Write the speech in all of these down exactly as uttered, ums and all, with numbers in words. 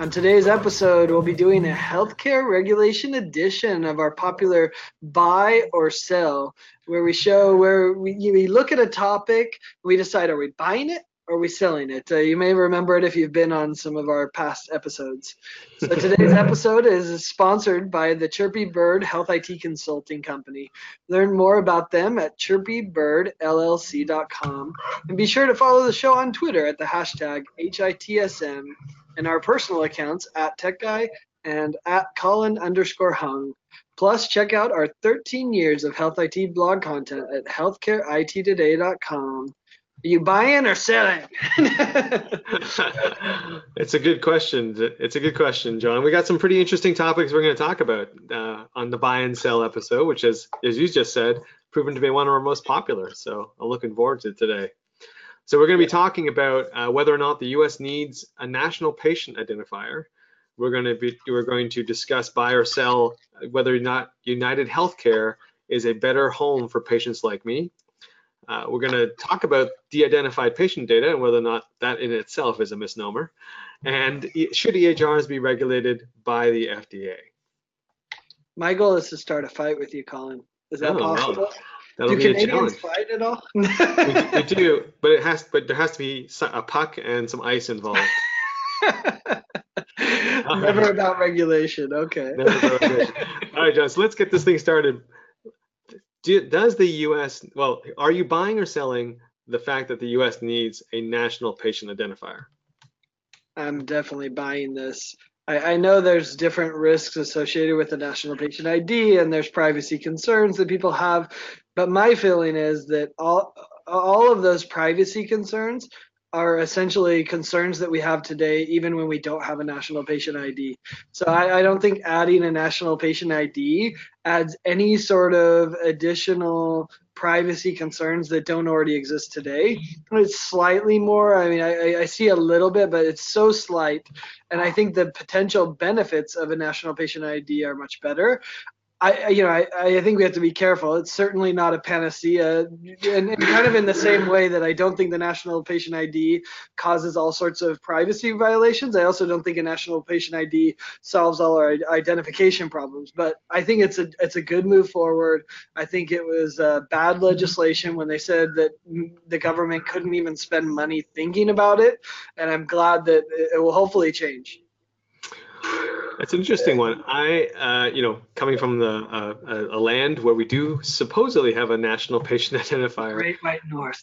On today's episode, we'll be doing a healthcare regulation edition of our popular Buy or Sell, where we show where we, we look at a topic, we decide, are we buying it or are we selling it? Uh, you may remember it if you've been on some of our past episodes. So today's episode is sponsored by the Chirpy Bird Health I T Consulting Company. Learn more about them at chirpy bird l l c dot com. And be sure to follow the show on Twitter at the hashtag H I T S M. And our personal accounts at TechGuy and at Colin underscore Hung. Plus, check out our thirteen years of health I T blog content at healthcare I T today dot com. Are you buying or selling? It's a good question. It's a good question, John. We got some pretty interesting topics we're going to talk about uh, on the buy and sell episode, which is, as you just said, proven to be one of our most popular. So I'm looking forward to today. So we're going to be talking about uh, whether or not the U S needs a national patient identifier. We're going to be we're going to discuss buy or sell whether or not United Healthcare is a better home for patients like me. Uh, we're going to talk about de-identified patient data and whether or not that in itself is a misnomer. And should E H Rs be regulated by the F D A? My goal is to start a fight with you, Colin. Is that oh, possible? No. That'll do be Canadians a challenge. Fight at all? we, we do, but it has, but there has to be a puck and some ice involved. Never right. about regulation. Okay. Never about regulation. All right, John. So let's get this thing started. Do, does the U S well? Are you buying or selling the fact that the U S needs a national patient identifier? I'm definitely buying this. I know there's different risks associated with the national patient I D and there's privacy concerns that people have, but my feeling is that all all of those privacy concerns are essentially concerns that we have today, even when we don't have a national patient I D. So I, I don't think adding a national patient I D adds any sort of additional privacy concerns that don't already exist today. It's slightly more, I mean, I, I see a little bit, but it's so slight. And I think the potential benefits of a national patient I D are much better. I, you know, I, I think we have to be careful. It's certainly not a panacea, and, and kind of in the same way that I don't think the national patient I D causes all sorts of privacy violations. I also don't think a national patient I D solves all our identification problems. But I think it's a it's a good move forward. I think it was uh, bad legislation when they said that the government couldn't even spend money thinking about it, and I'm glad that it will hopefully change. That's an interesting one. I, uh, you know, coming from the uh, a, a land where we do supposedly have a national patient identifier. Great White North.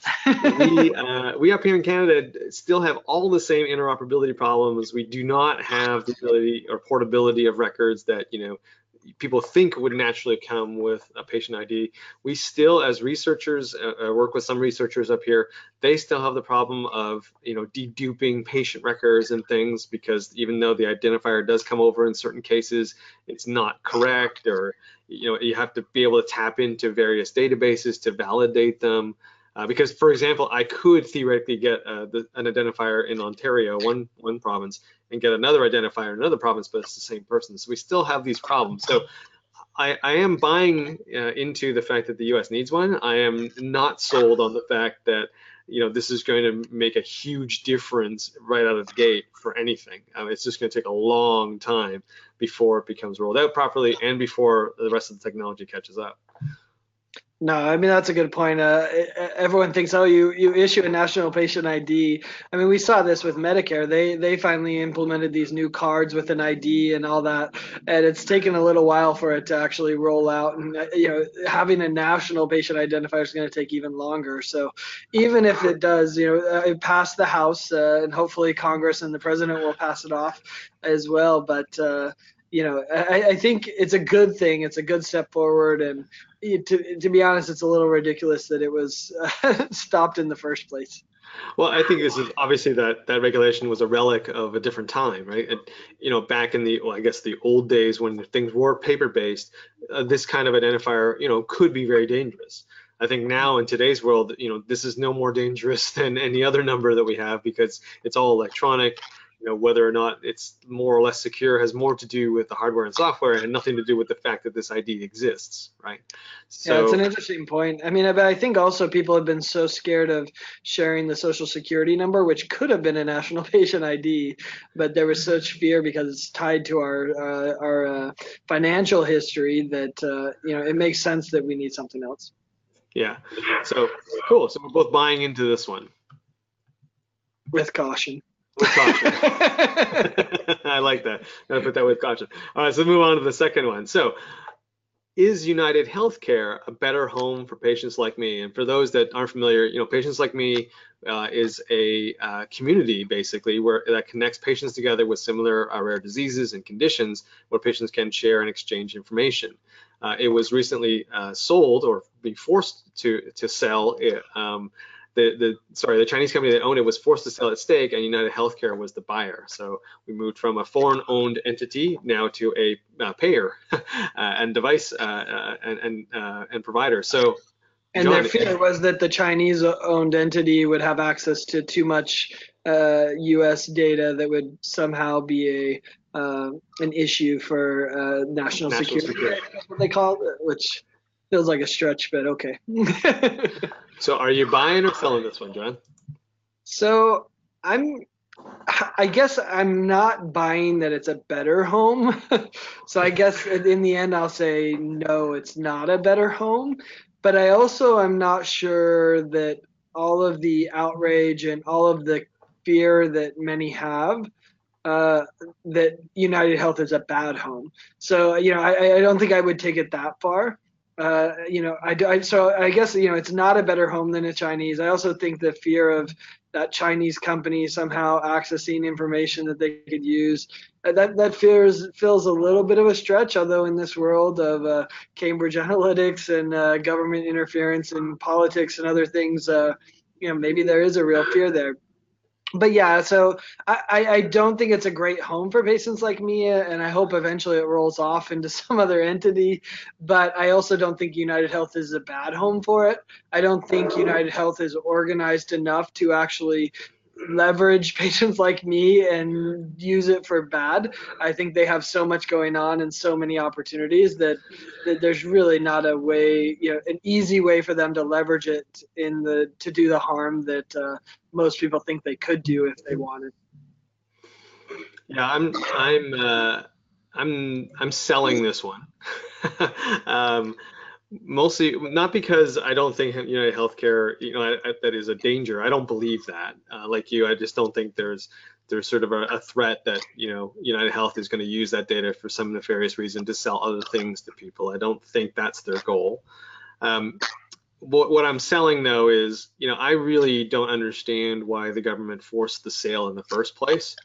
we uh, we up here in Canada still have all the same interoperability problems. We do not have the ability or portability of records that, you know, people think would naturally come with a patient I D. We still, as researchers, uh, work with some researchers up here, they still have the problem of, you know, deduping patient records and things, because even though the identifier does come over in certain cases, it's not correct, or, you know, you have to be able to tap into various databases to validate them. Uh, because, for example, I could theoretically get uh, the, an identifier in Ontario, one one province, and get another identifier in another province, but it's the same person. So we still have these problems. So I, I am buying uh, into the fact that the U S needs one. I am not sold on the fact that, you know, this is going to make a huge difference right out of the gate for anything. I mean, it's just going to take a long time before it becomes rolled out properly and before the rest of the technology catches up. No, I mean, that's a good point. Uh, everyone thinks, oh, you, you issue a national patient I D. I mean, we saw this with Medicare. They they finally implemented these new cards with an I D and all that, and it's taken a little while for it to actually roll out. And, you know, having a national patient identifier is going to take even longer. So even if it does, you know, it passed the House, uh, and hopefully Congress and the president will pass it off as well. But uh, you know, I, I think it's a good thing. It's a good step forward. And to, to be honest, it's a little ridiculous that it was uh, stopped in the first place. Well, I think this is obviously that that regulation was a relic of a different time, right? And, you know, back in the, well, I guess the old days when things were paper-based, uh, this kind of identifier, you know, could be very dangerous. I think now in today's world, you know, this is no more dangerous than any other number that we have because it's all electronic. You know, whether or not it's more or less secure has more to do with the hardware and software and nothing to do with the fact that this I D exists, right? So, yeah, it's an interesting point. I mean, but I think also people have been so scared of sharing the social security number, which could have been a national patient I D, but there was such fear because it's tied to our uh, our uh, financial history that uh, you know, it makes sense that we need something else. Yeah. So cool. So we're both buying into this one. With caution. With caution. I like that. Gotta put that with caution. All right, so move on to the second one. So, is United Healthcare a better home for patients like me? And for those that aren't familiar, you know, Patients Like Me uh, is a uh, community basically where that connects patients together with similar uh, rare diseases and conditions where patients can share and exchange information. Uh, it was recently uh, sold or be forced to to sell. It, um, the the sorry, the Chinese company that owned it was forced to sell its stake, and United Healthcare was the buyer. So we moved from a foreign-owned entity now to a uh, payer uh, and device uh, uh, and and, uh, and provider. So. And John, their fear was that the Chinese-owned entity would have access to too much uh, U S data that would somehow be a uh, an issue for uh, national, national security. security. That's what they call it, which feels like a stretch, but okay. So, are you buying or selling this one, John? So, I'm. I guess I'm not buying that it's a better home. So, I guess in the end, I'll say no, it's not a better home. But I also am not sure that all of the outrage and all of the fear that many have, uh, that United Health is a bad home. So, you know, I, I don't think I would take it that far. Uh, you know, I, I, so I guess, you know, it's not a better home than a Chinese. I also think the fear of that Chinese company somehow accessing information that they could use, that that fears, feels a little bit of a stretch, although in this world of uh, Cambridge Analytics and uh, government interference and politics and other things, uh, you know, maybe there is a real fear there. But yeah, so I, I don't think it's a great home for patients like me, and I hope eventually it rolls off into some other entity. But I also don't think United Health is a bad home for it. I don't think United Health is organized enough to actually leverage patients like me and use it for bad. I think they have so much going on and so many opportunities that, that there's really not a way, you know, an easy way for them to leverage it in the to do the harm that uh, most people think they could do if they wanted. Yeah, I'm I'm uh, I'm I'm selling this one. um, Mostly, not because I don't think United Healthcare, you know, I, I, that is a danger. I don't believe that. Uh, like you, I just don't think there's there's sort of a, a threat that, you know, United Health is going to use that data for some nefarious reason to sell other things to people. I don't think that's their goal. Um, what, what I'm selling, though, is, you know, I really don't understand why the government forced the sale in the first place.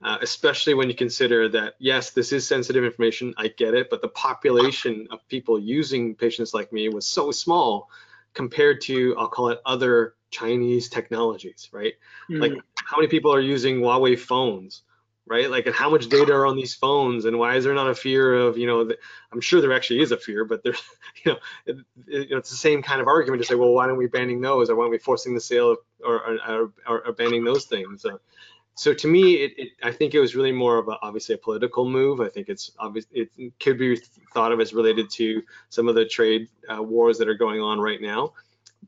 Uh, especially when you consider that, yes, this is sensitive information, I get it, but the population of people using Patients Like Me was so small compared to, I'll call it, other Chinese technologies, right? Mm. Like, how many people are using Huawei phones, right? Like, and how much data are on these phones, and why is there not a fear of, you know, the, I'm sure there actually is a fear, but there's, you know, it, it, it's the same kind of argument to say, well, why aren't we banning those, or why aren't we forcing the sale of, or, or, or, or banning those things? So, So to me, it, it, I think it was really more of a, obviously a political move. I think it's obvious, it could be thought of as related to some of the trade uh, wars that are going on right now.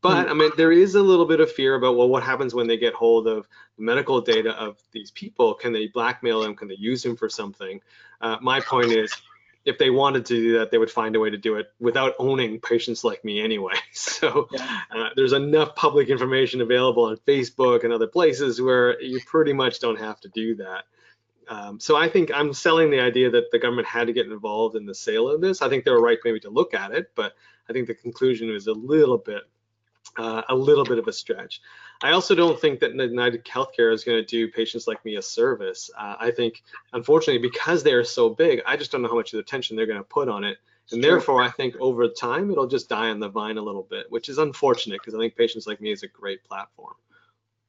But I mean, there is a little bit of fear about, well, what happens when they get hold of medical data of these people? Can they blackmail them? Can they use them for something? Uh, my point is, if they wanted to do that, they would find a way to do it without owning Patients Like Me anyway. So yeah. uh, there's enough public information available on Facebook and other places where you pretty much don't have to do that. Um, so I think I'm selling the idea that the government had to get involved in the sale of this. I think they were right maybe to look at it, but I think the conclusion is a little bit uh, a little bit of a stretch. I also don't think that United Healthcare is going to do Patients Like Me a service. Uh, I think, unfortunately, because they are so big, I just don't know how much attention they're going to put on it. And therefore, I think over time, it'll just die on the vine a little bit, which is unfortunate because I think Patients Like Me is a great platform.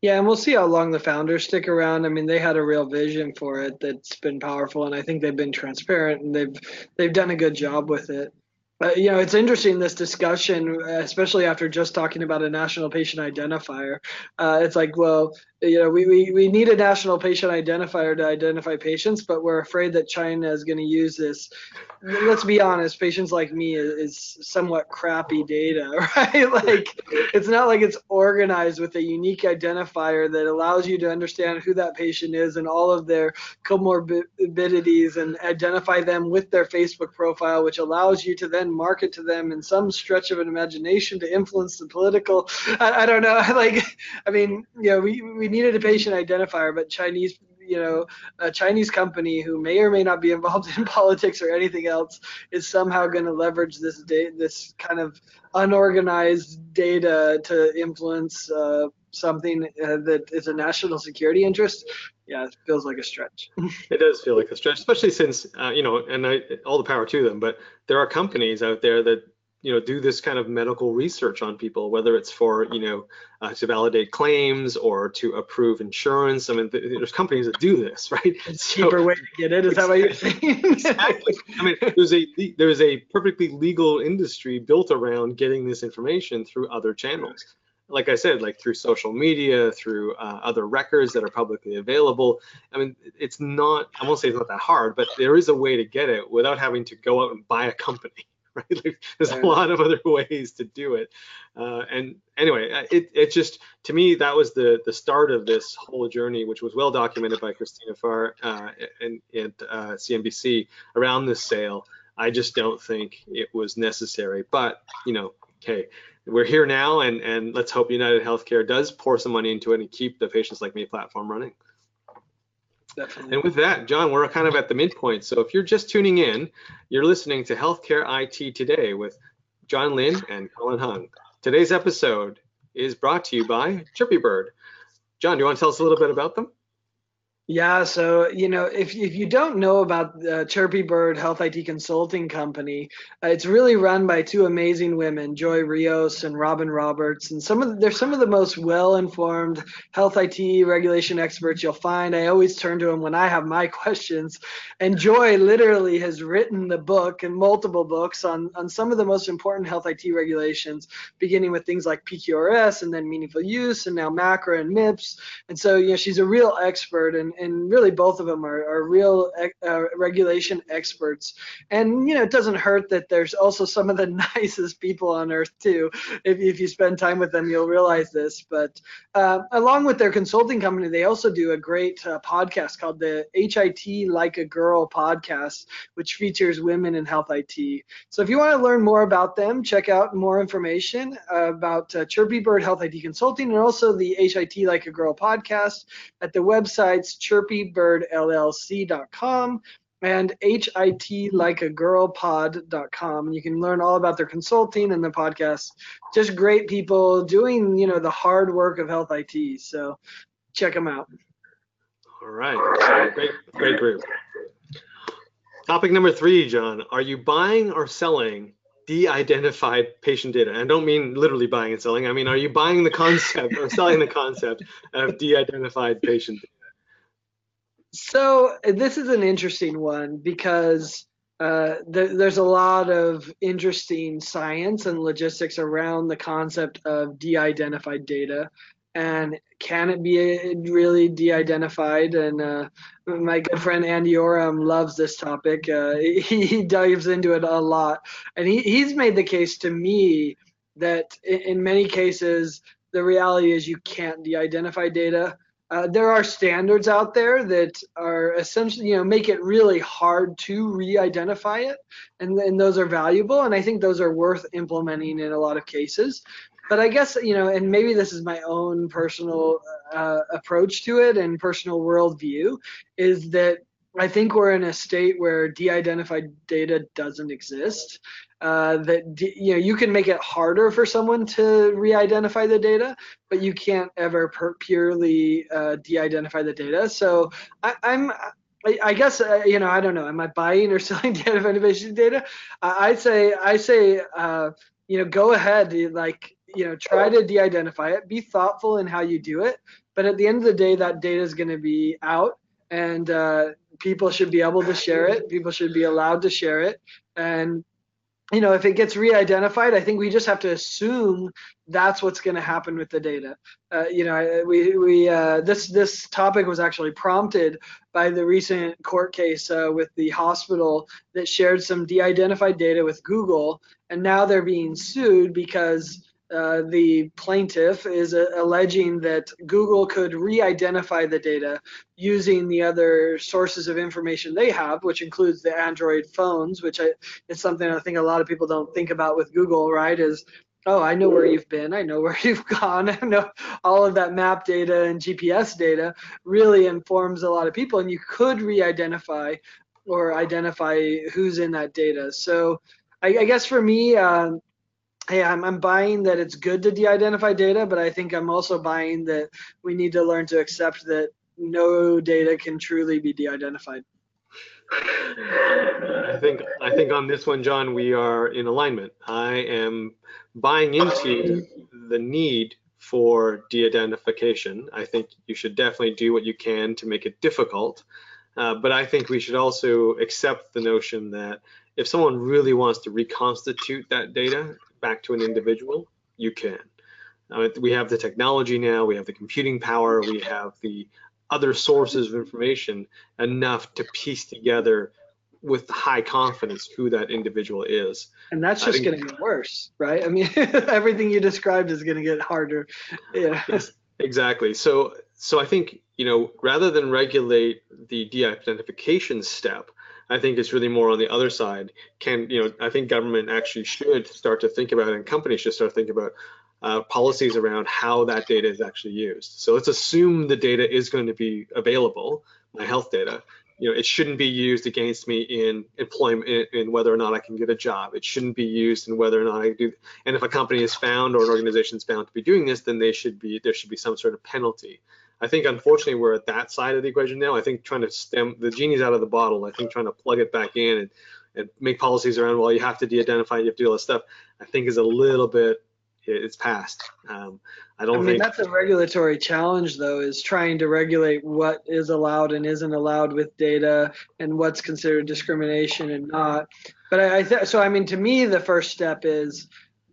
Yeah, and we'll see how long the founders stick around. I mean, they had a real vision for it that's been powerful, and I think they've been transparent, and they've they've done a good job with it. But, you know, it's interesting, this discussion, especially after just talking about a national patient identifier. Uh, it's like, well, you know, we, we, we need a national patient identifier to identify patients, but we're afraid that China is going to use this. Let's be honest, Patients Like Me is, is somewhat crappy data, right? Like, it's not like it's organized with a unique identifier that allows you to understand who that patient is and all of their comorbidities and identify them with their Facebook profile, which allows you to then market to them in some stretch of an imagination to influence the political. I, I don't know. Like, I mean, you know, we, we needed a patient identifier, but Chinese, you know, a Chinese company who may or may not be involved in politics or anything else is somehow going to leverage this da- this kind of unorganized data to influence uh, something uh, that is a national security interest. Yeah, it feels like a stretch. It does feel like a stretch, especially since, uh, you know, and I, all the power to them, but there are companies out there that, you know, do this kind of medical research on people, whether it's for, you know, uh, to validate claims or to approve insurance. I mean, th- there's companies that do this, right? It's a cheaper so, way to get it. Is that what you're saying? Exactly. I mean, there's a there's a perfectly legal industry built around getting this information through other channels. Like I said, like through social media, through uh, other records that are publicly available. I mean, it's not, I won't say it's not that hard, but there is a way to get it without having to go out and buy a company, right? Like, there's a lot of other ways to do it. Uh, and anyway, it, it just, to me, that was the the start of this whole journey, which was well documented by Christina Farr uh, and, and uh, C N B C around this sale. I just don't think it was necessary, but, you know, okay, we're here now, and, and let's hope United Healthcare does pour some money into it and keep the Patients Like Me platform running. Definitely. And with that, John, we're kind of at the midpoint. So if you're just tuning in, you're listening to Healthcare I T Today with John Lynn and Colin Hung. Today's episode is brought to you by Chirpy Bird. John, do you want to tell us a little bit about them? Yeah, so, you know, if, if you don't know about uh, Chirpy Bird Health I T Consulting Company, uh, it's really run by two amazing women, Joy Rios and Robin Roberts, and some of the, they're some of the most well-informed health I T regulation experts you'll find. I always turn to them when I have my questions, and Joy literally has written the book and multiple books on, on some of the most important health I T regulations, beginning with things like P Q R S and then Meaningful Use and now MACRA and MIPS, and so, you know, she's a real expert. And And really, both of them are, are real uh, regulation experts. And, you know, it doesn't hurt that there's also some of the nicest people on earth, too. If, if you spend time with them, you'll realize this. But uh, along with their consulting company, they also do a great uh, podcast called the H I T Like a Girl podcast, which features women in health I T. So if you want to learn more about them, check out more information about uh, Chirpy Bird Health I T Consulting and also the H I T Like a Girl podcast at the websites chirpy bird l l c dot com and hit like a girl pod dot com. You can learn all about their consulting and the podcast. Just great people doing, you know, the hard work of health I T. So check them out. All right. So great, great group. Topic number three, John, are you buying or selling de-identified patient data? I don't mean literally buying and selling. I mean, are you buying the concept or selling the concept of de-identified patient data? So this is an interesting one because uh, th- there's a lot of interesting science and logistics around the concept of de-identified data. And can it be really de-identified? And uh, my good friend Andy Oram loves this topic. Uh, he, he dives into it a lot. And he, he's made the case to me that in, in many cases, the reality is you can't de-identify data. Uh, there are standards out there that are essentially, you know, make it really hard to re-identify it, and, and those are valuable, and I think those are worth implementing in a lot of cases. But I guess, you know, and maybe this is my own personal uh, approach to it and personal worldview, is that I think we're in a state where de-identified data doesn't exist. Uh, that de- you know, you can make it harder for someone to re-identify the data, but you can't ever per- purely uh, de-identify the data. So I, I'm, I, I guess, uh, you know, I don't know. Am I buying or selling de-identification data? Uh, I say, I say, uh, you know, go ahead, like, you know, try to de-identify it. Be thoughtful in how you do it, but at the end of the day, that data is going to be out. And uh, people should be able to share it. People should be allowed to share it. And, you know, if it gets re-identified, I think we just have to assume that's what's going to happen with the data. Uh, you know, we we uh, this this topic was actually prompted by the recent court case uh, with the hospital that shared some de-identified data with Google, and now they're being sued because Uh, the plaintiff is uh, alleging that Google could re-identify the data using the other sources of information they have, which includes the Android phones, which I, is something I think a lot of people don't think about with Google, right? Is, oh, I know where you've been, I know where you've gone, I know all of that map data and G P S data really informs a lot of people, and you could re-identify or identify who's in that data. So I, I guess for me, uh, hey, I'm, I'm buying that it's good to de-identify data, but I think I'm also buying that we need to learn to accept that no data can truly be de-identified. I think I think on this one, John, we are in alignment. I am buying into the need for de-identification. I think you should definitely do what you can to make it difficult, uh, but I think we should also accept the notion that if someone really wants to reconstitute that data back to an individual, you can. Uh, we have the technology now, we have the computing power, we have the other sources of information enough to piece together with high confidence who that individual is. And that's just going to get worse, right? I mean, everything you described is going to get harder. Yeah. Yes, exactly. So, so I think, you know, rather than regulate the de-identification step, I think it's really more on the other side. Can, you know, I think government actually should start to think about, and companies should start to think about uh, policies around how that data is actually used. So let's assume the data is going to be available, my health data. You know, it shouldn't be used against me in employment, in, in whether or not I can get a job. It shouldn't be used in whether or not I do. And if a company is found or an organization is found to be doing this, then they should be, there should be some sort of penalty. I think, unfortunately, we're at that side of the equation now. I think trying to stem the genie's out of the bottle. I think trying to plug it back in and, and make policies around, well, you have to de-identify, you have to do all this stuff, I think is a little bit, it's past. Um, I don't I mean, think that's a regulatory challenge, though, is trying to regulate what is allowed and isn't allowed with data and what's considered discrimination and not. But I, I th- so I mean, to me, the first step is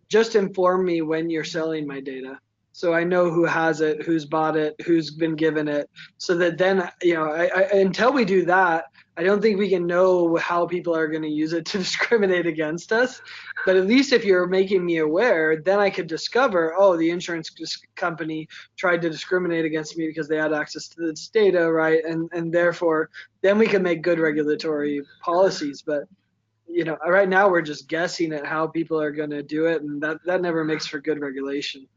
just inform me when you're selling my data, so I know who has it, who's bought it, who's been given it, so that then, you know, I, I, until we do that, I don't think we can know how people are going to use it to discriminate against us. But at least if you're making me aware, then I could discover, oh, the insurance company tried to discriminate against me because they had access to this data, right? And and therefore, then we can make good regulatory policies. But, you know, right now we're just guessing at how people are going to do it, and that, that never makes for good regulation.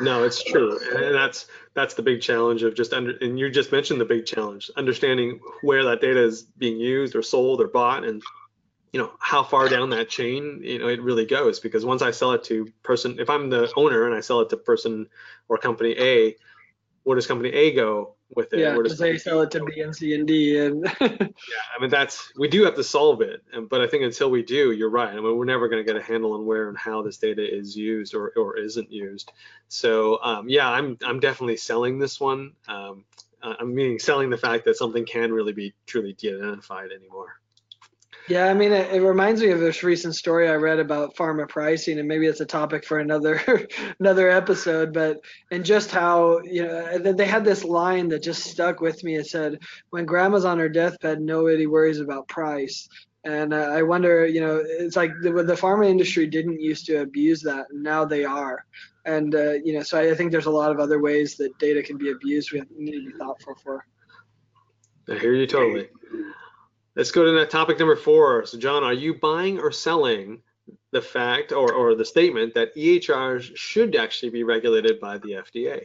No, it's true, and that's that's the big challenge of just under. And you just mentioned the big challenge, understanding where that data is being used or sold or bought, and you know how far down that chain you know it really goes. Because once I sell it to person, if I'm the owner and I sell it to person or company A, where does company A go with it? Yeah, because they sell it to B and C and D. And yeah, I mean that's we do have to solve it, and, but I think until we do, you're right. I mean we're never going to get a handle on where and how this data is used or, or isn't used. So um, yeah, I'm I'm definitely selling this one. Um, I'm meaning selling the fact that something can really be truly de-identified anymore. Yeah, I mean, it, it reminds me of this recent story I read about pharma pricing, and maybe it's a topic for another another episode, but and just how, you know, they had this line that just stuck with me. It said, when grandma's on her deathbed, nobody worries about price. And uh, I wonder, you know, it's like the, the pharma industry didn't used to abuse that, and now they are. And, uh, you know, so I think there's a lot of other ways that data can be abused we need to be thoughtful for. I hear you totally. Let's go to topic number four. So, John, are you buying or selling the fact or, or the statement that E H Rs should actually be regulated by the F D A?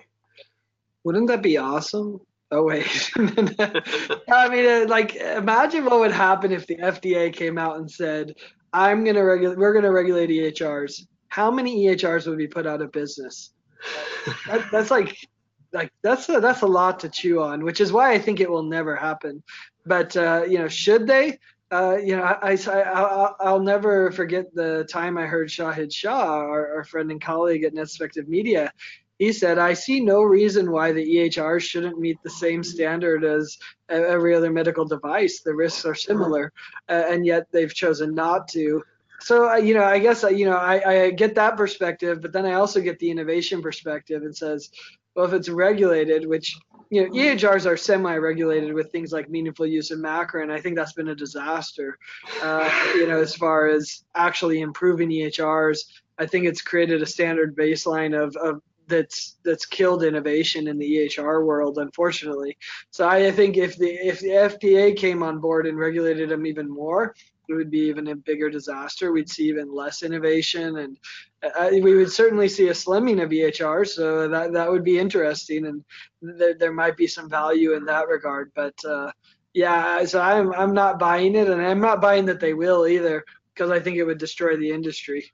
Wouldn't that be awesome? always. I mean, like, imagine what would happen if the F D A came out and said, "I'm going to regulate. We're going to regulate E H Rs." How many E H Rs would be put out of business? That, that's like, like that's a, that's a lot to chew on, which is why I think it will never happen. But uh, you know, should they? Uh, you know, I, I, I, I'll never forget the time I heard Shahid Shah, our, our friend and colleague at NetSpective Media. He said, "I see no reason why the E H R shouldn't meet the same standard as every other medical device. The risks are similar, uh, and yet they've chosen not to." So, uh, you know, I guess, uh, you know, I, I get that perspective, but then I also get the innovation perspective and says, well, if it's regulated, which, you know, E H Rs are semi-regulated with things like Meaningful Use and MACRA, and I think that's been a disaster, uh, you know, as far as actually improving E H Rs. I think it's created a standard baseline of, of that's that's killed innovation in the E H R world, unfortunately. So I think if the if the F D A came on board and regulated them even more, it would be even a bigger disaster. We'd see even less innovation, and uh, we would certainly see a slimming of E H R. So that that would be interesting, and th there might be some value in that regard. But uh, yeah, so I'm I'm not buying it, and I'm not buying that they will either, because I think it would destroy the industry.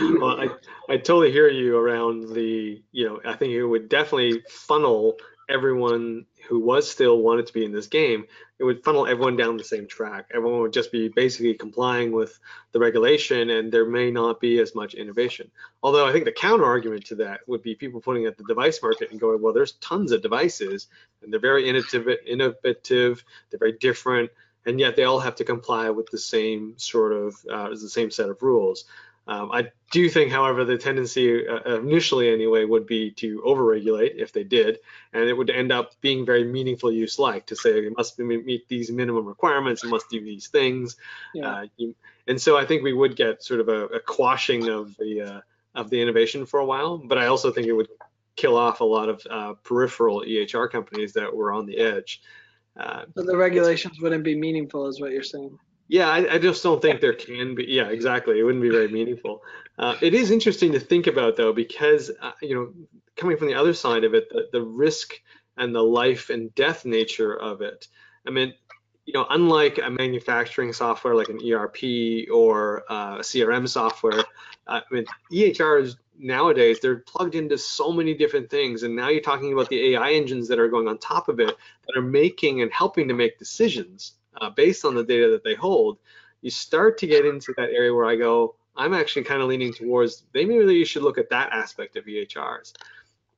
Well, I, I totally hear you around the, you know, I think it would definitely funnel everyone who was still wanted to be in this game. It would funnel everyone down the same track. Everyone would just be basically complying with the regulation, and there may not be as much innovation. Although I think the counter argument to that would be people pointing at the device market and going, well, there's tons of devices, and they're very innovative, innovative they're very different, and yet they all have to comply with the same sort of, uh, the same set of rules. Um, I do think, however, the tendency uh, initially anyway would be to overregulate if they did, and it would end up being very Meaningful Use like to say it must meet these minimum requirements, it must do these things, yeah. uh, you, and so I think we would get sort of a, a quashing of the uh, of the innovation for a while. But I also think it would kill off a lot of uh, peripheral E H R companies that were on the edge. Uh, so the regulations wouldn't be meaningful, is what you're saying. Yeah, I, I just don't think there can be. Yeah, exactly. It wouldn't be very meaningful. Uh, it is interesting to think about, though, because, uh, you know, coming from the other side of it, the, the risk and the life and death nature of it. I mean, you know, unlike a manufacturing software like an E R P or uh, C R M software, uh, I mean, E H Rs nowadays, they're plugged into so many different things. And now you're talking about the A I engines that are going on top of it that are making and helping to make decisions. Uh, based on the data that they hold, you start to get into that area where I go, I'm actually kind of leaning towards, maybe really you should look at that aspect of E H Rs,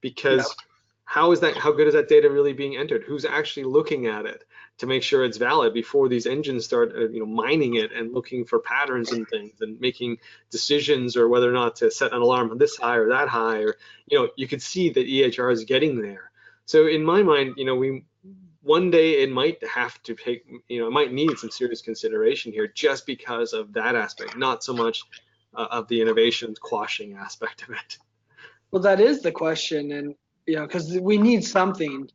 because yeah. how is that? How good is that data really being entered? Who's actually looking at it to make sure it's valid before these engines start, uh, you know, mining it and looking for patterns and things and making decisions or whether or not to set an alarm on this high or that high, or you know, you could see that E H R is getting there. So in my mind, you know, we. One day it might have to take, you know, it might need some serious consideration here just because of that aspect, not so much uh, of the innovations quashing aspect of it. Well, that is the question. And, you know, because we need something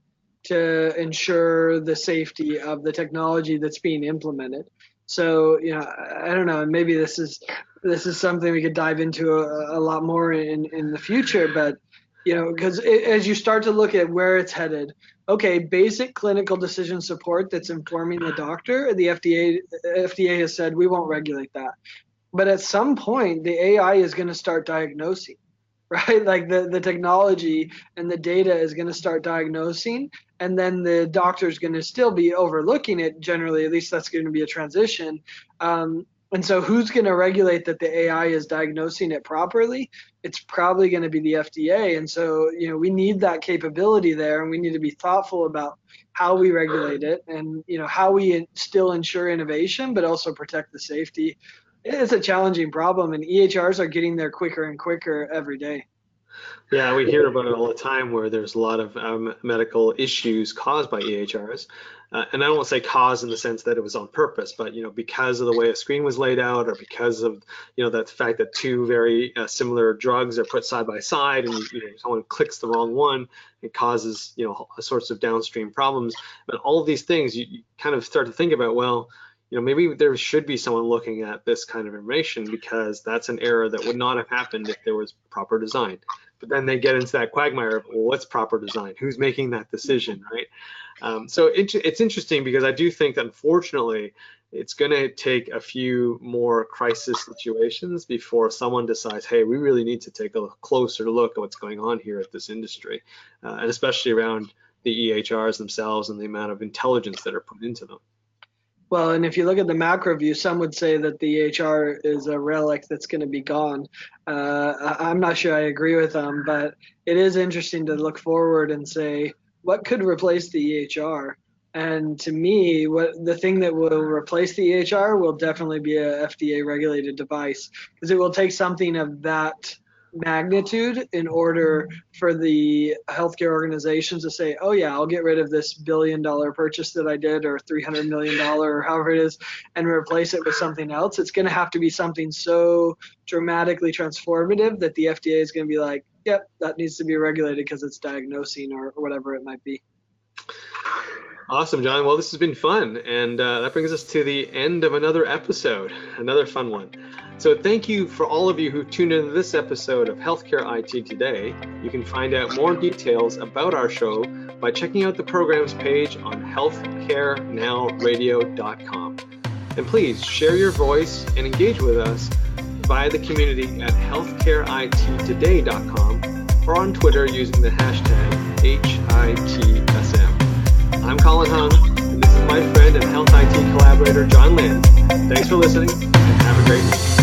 to ensure the safety of the technology that's being implemented. So, you know, I don't know, maybe this is, this is something we could dive into a, a lot more in, in the future, but you know, because as you start to look at where it's headed, okay, basic clinical decision support that's informing the doctor, the F D A, F D A has said we won't regulate that. But at some point, the A I is going to start diagnosing, right? Like the, the technology and the data is going to start diagnosing, and then the doctor's going to still be overlooking it generally, at least that's going to be a transition. Um, And so who's going to regulate that the A I is diagnosing it properly? It's probably going to be the F D A. And so, you know, we need that capability there, and we need to be thoughtful about how we regulate it and, you know, how we still ensure innovation, but also protect the safety. It's a challenging problem, and E H Rs are getting there quicker and quicker every day. Yeah, we hear about it all the time where there's a lot of um, medical issues caused by E H Rs. Uh, and I don't want to say cause in the sense that it was on purpose, but, you know, because of the way a screen was laid out, or because of, you know, that fact that two very uh, similar drugs are put side by side and, you know, someone clicks the wrong one, it causes, you know, sorts of downstream problems. But all of these things, you, you kind of start to think about, well, you know, maybe there should be someone looking at this kind of information, because that's an error that would not have happened if there was proper design. But then they get into that quagmire of, well, what's proper design? Who's making that decision, right? Um, so it, it's interesting because I do think that, unfortunately, it's going to take a few more crisis situations before someone decides, hey, we really need to take a closer look at what's going on here at this industry, uh, and especially around the E H Rs themselves and the amount of intelligence that are put into them. Well, and if you look at the macro view, some would say that the E H R is a relic that's going to be gone. Uh, I, I'm not sure I agree with them, but it is interesting to look forward and say, what could replace the E H R? And to me, what the thing that will replace the E H R will definitely be a F D A-regulated device, because it will take something of that magnitude in order for the healthcare organizations to say, oh yeah, I'll get rid of this billion dollar purchase that I did, or three hundred million dollar, or however it is, and replace it with something else. It's going to have to be something so dramatically transformative that the F D A is going to be like, yep, that needs to be regulated because it's diagnosing, or, or whatever it might be. Awesome, John. Well, this has been fun, and uh, that brings us to the end of another episode, another fun one. So thank you for all of you who tuned into this episode of Healthcare I T Today. You can find out more details about our show by checking out the programs page on healthcare now radio dot com. And please share your voice and engage with us via the community at healthcare I T today dot com or on Twitter using the hashtag H I T S M. I'm Colin Hung, and this is my friend and Health I T collaborator, John Lynn. Thanks for listening, and have a great week.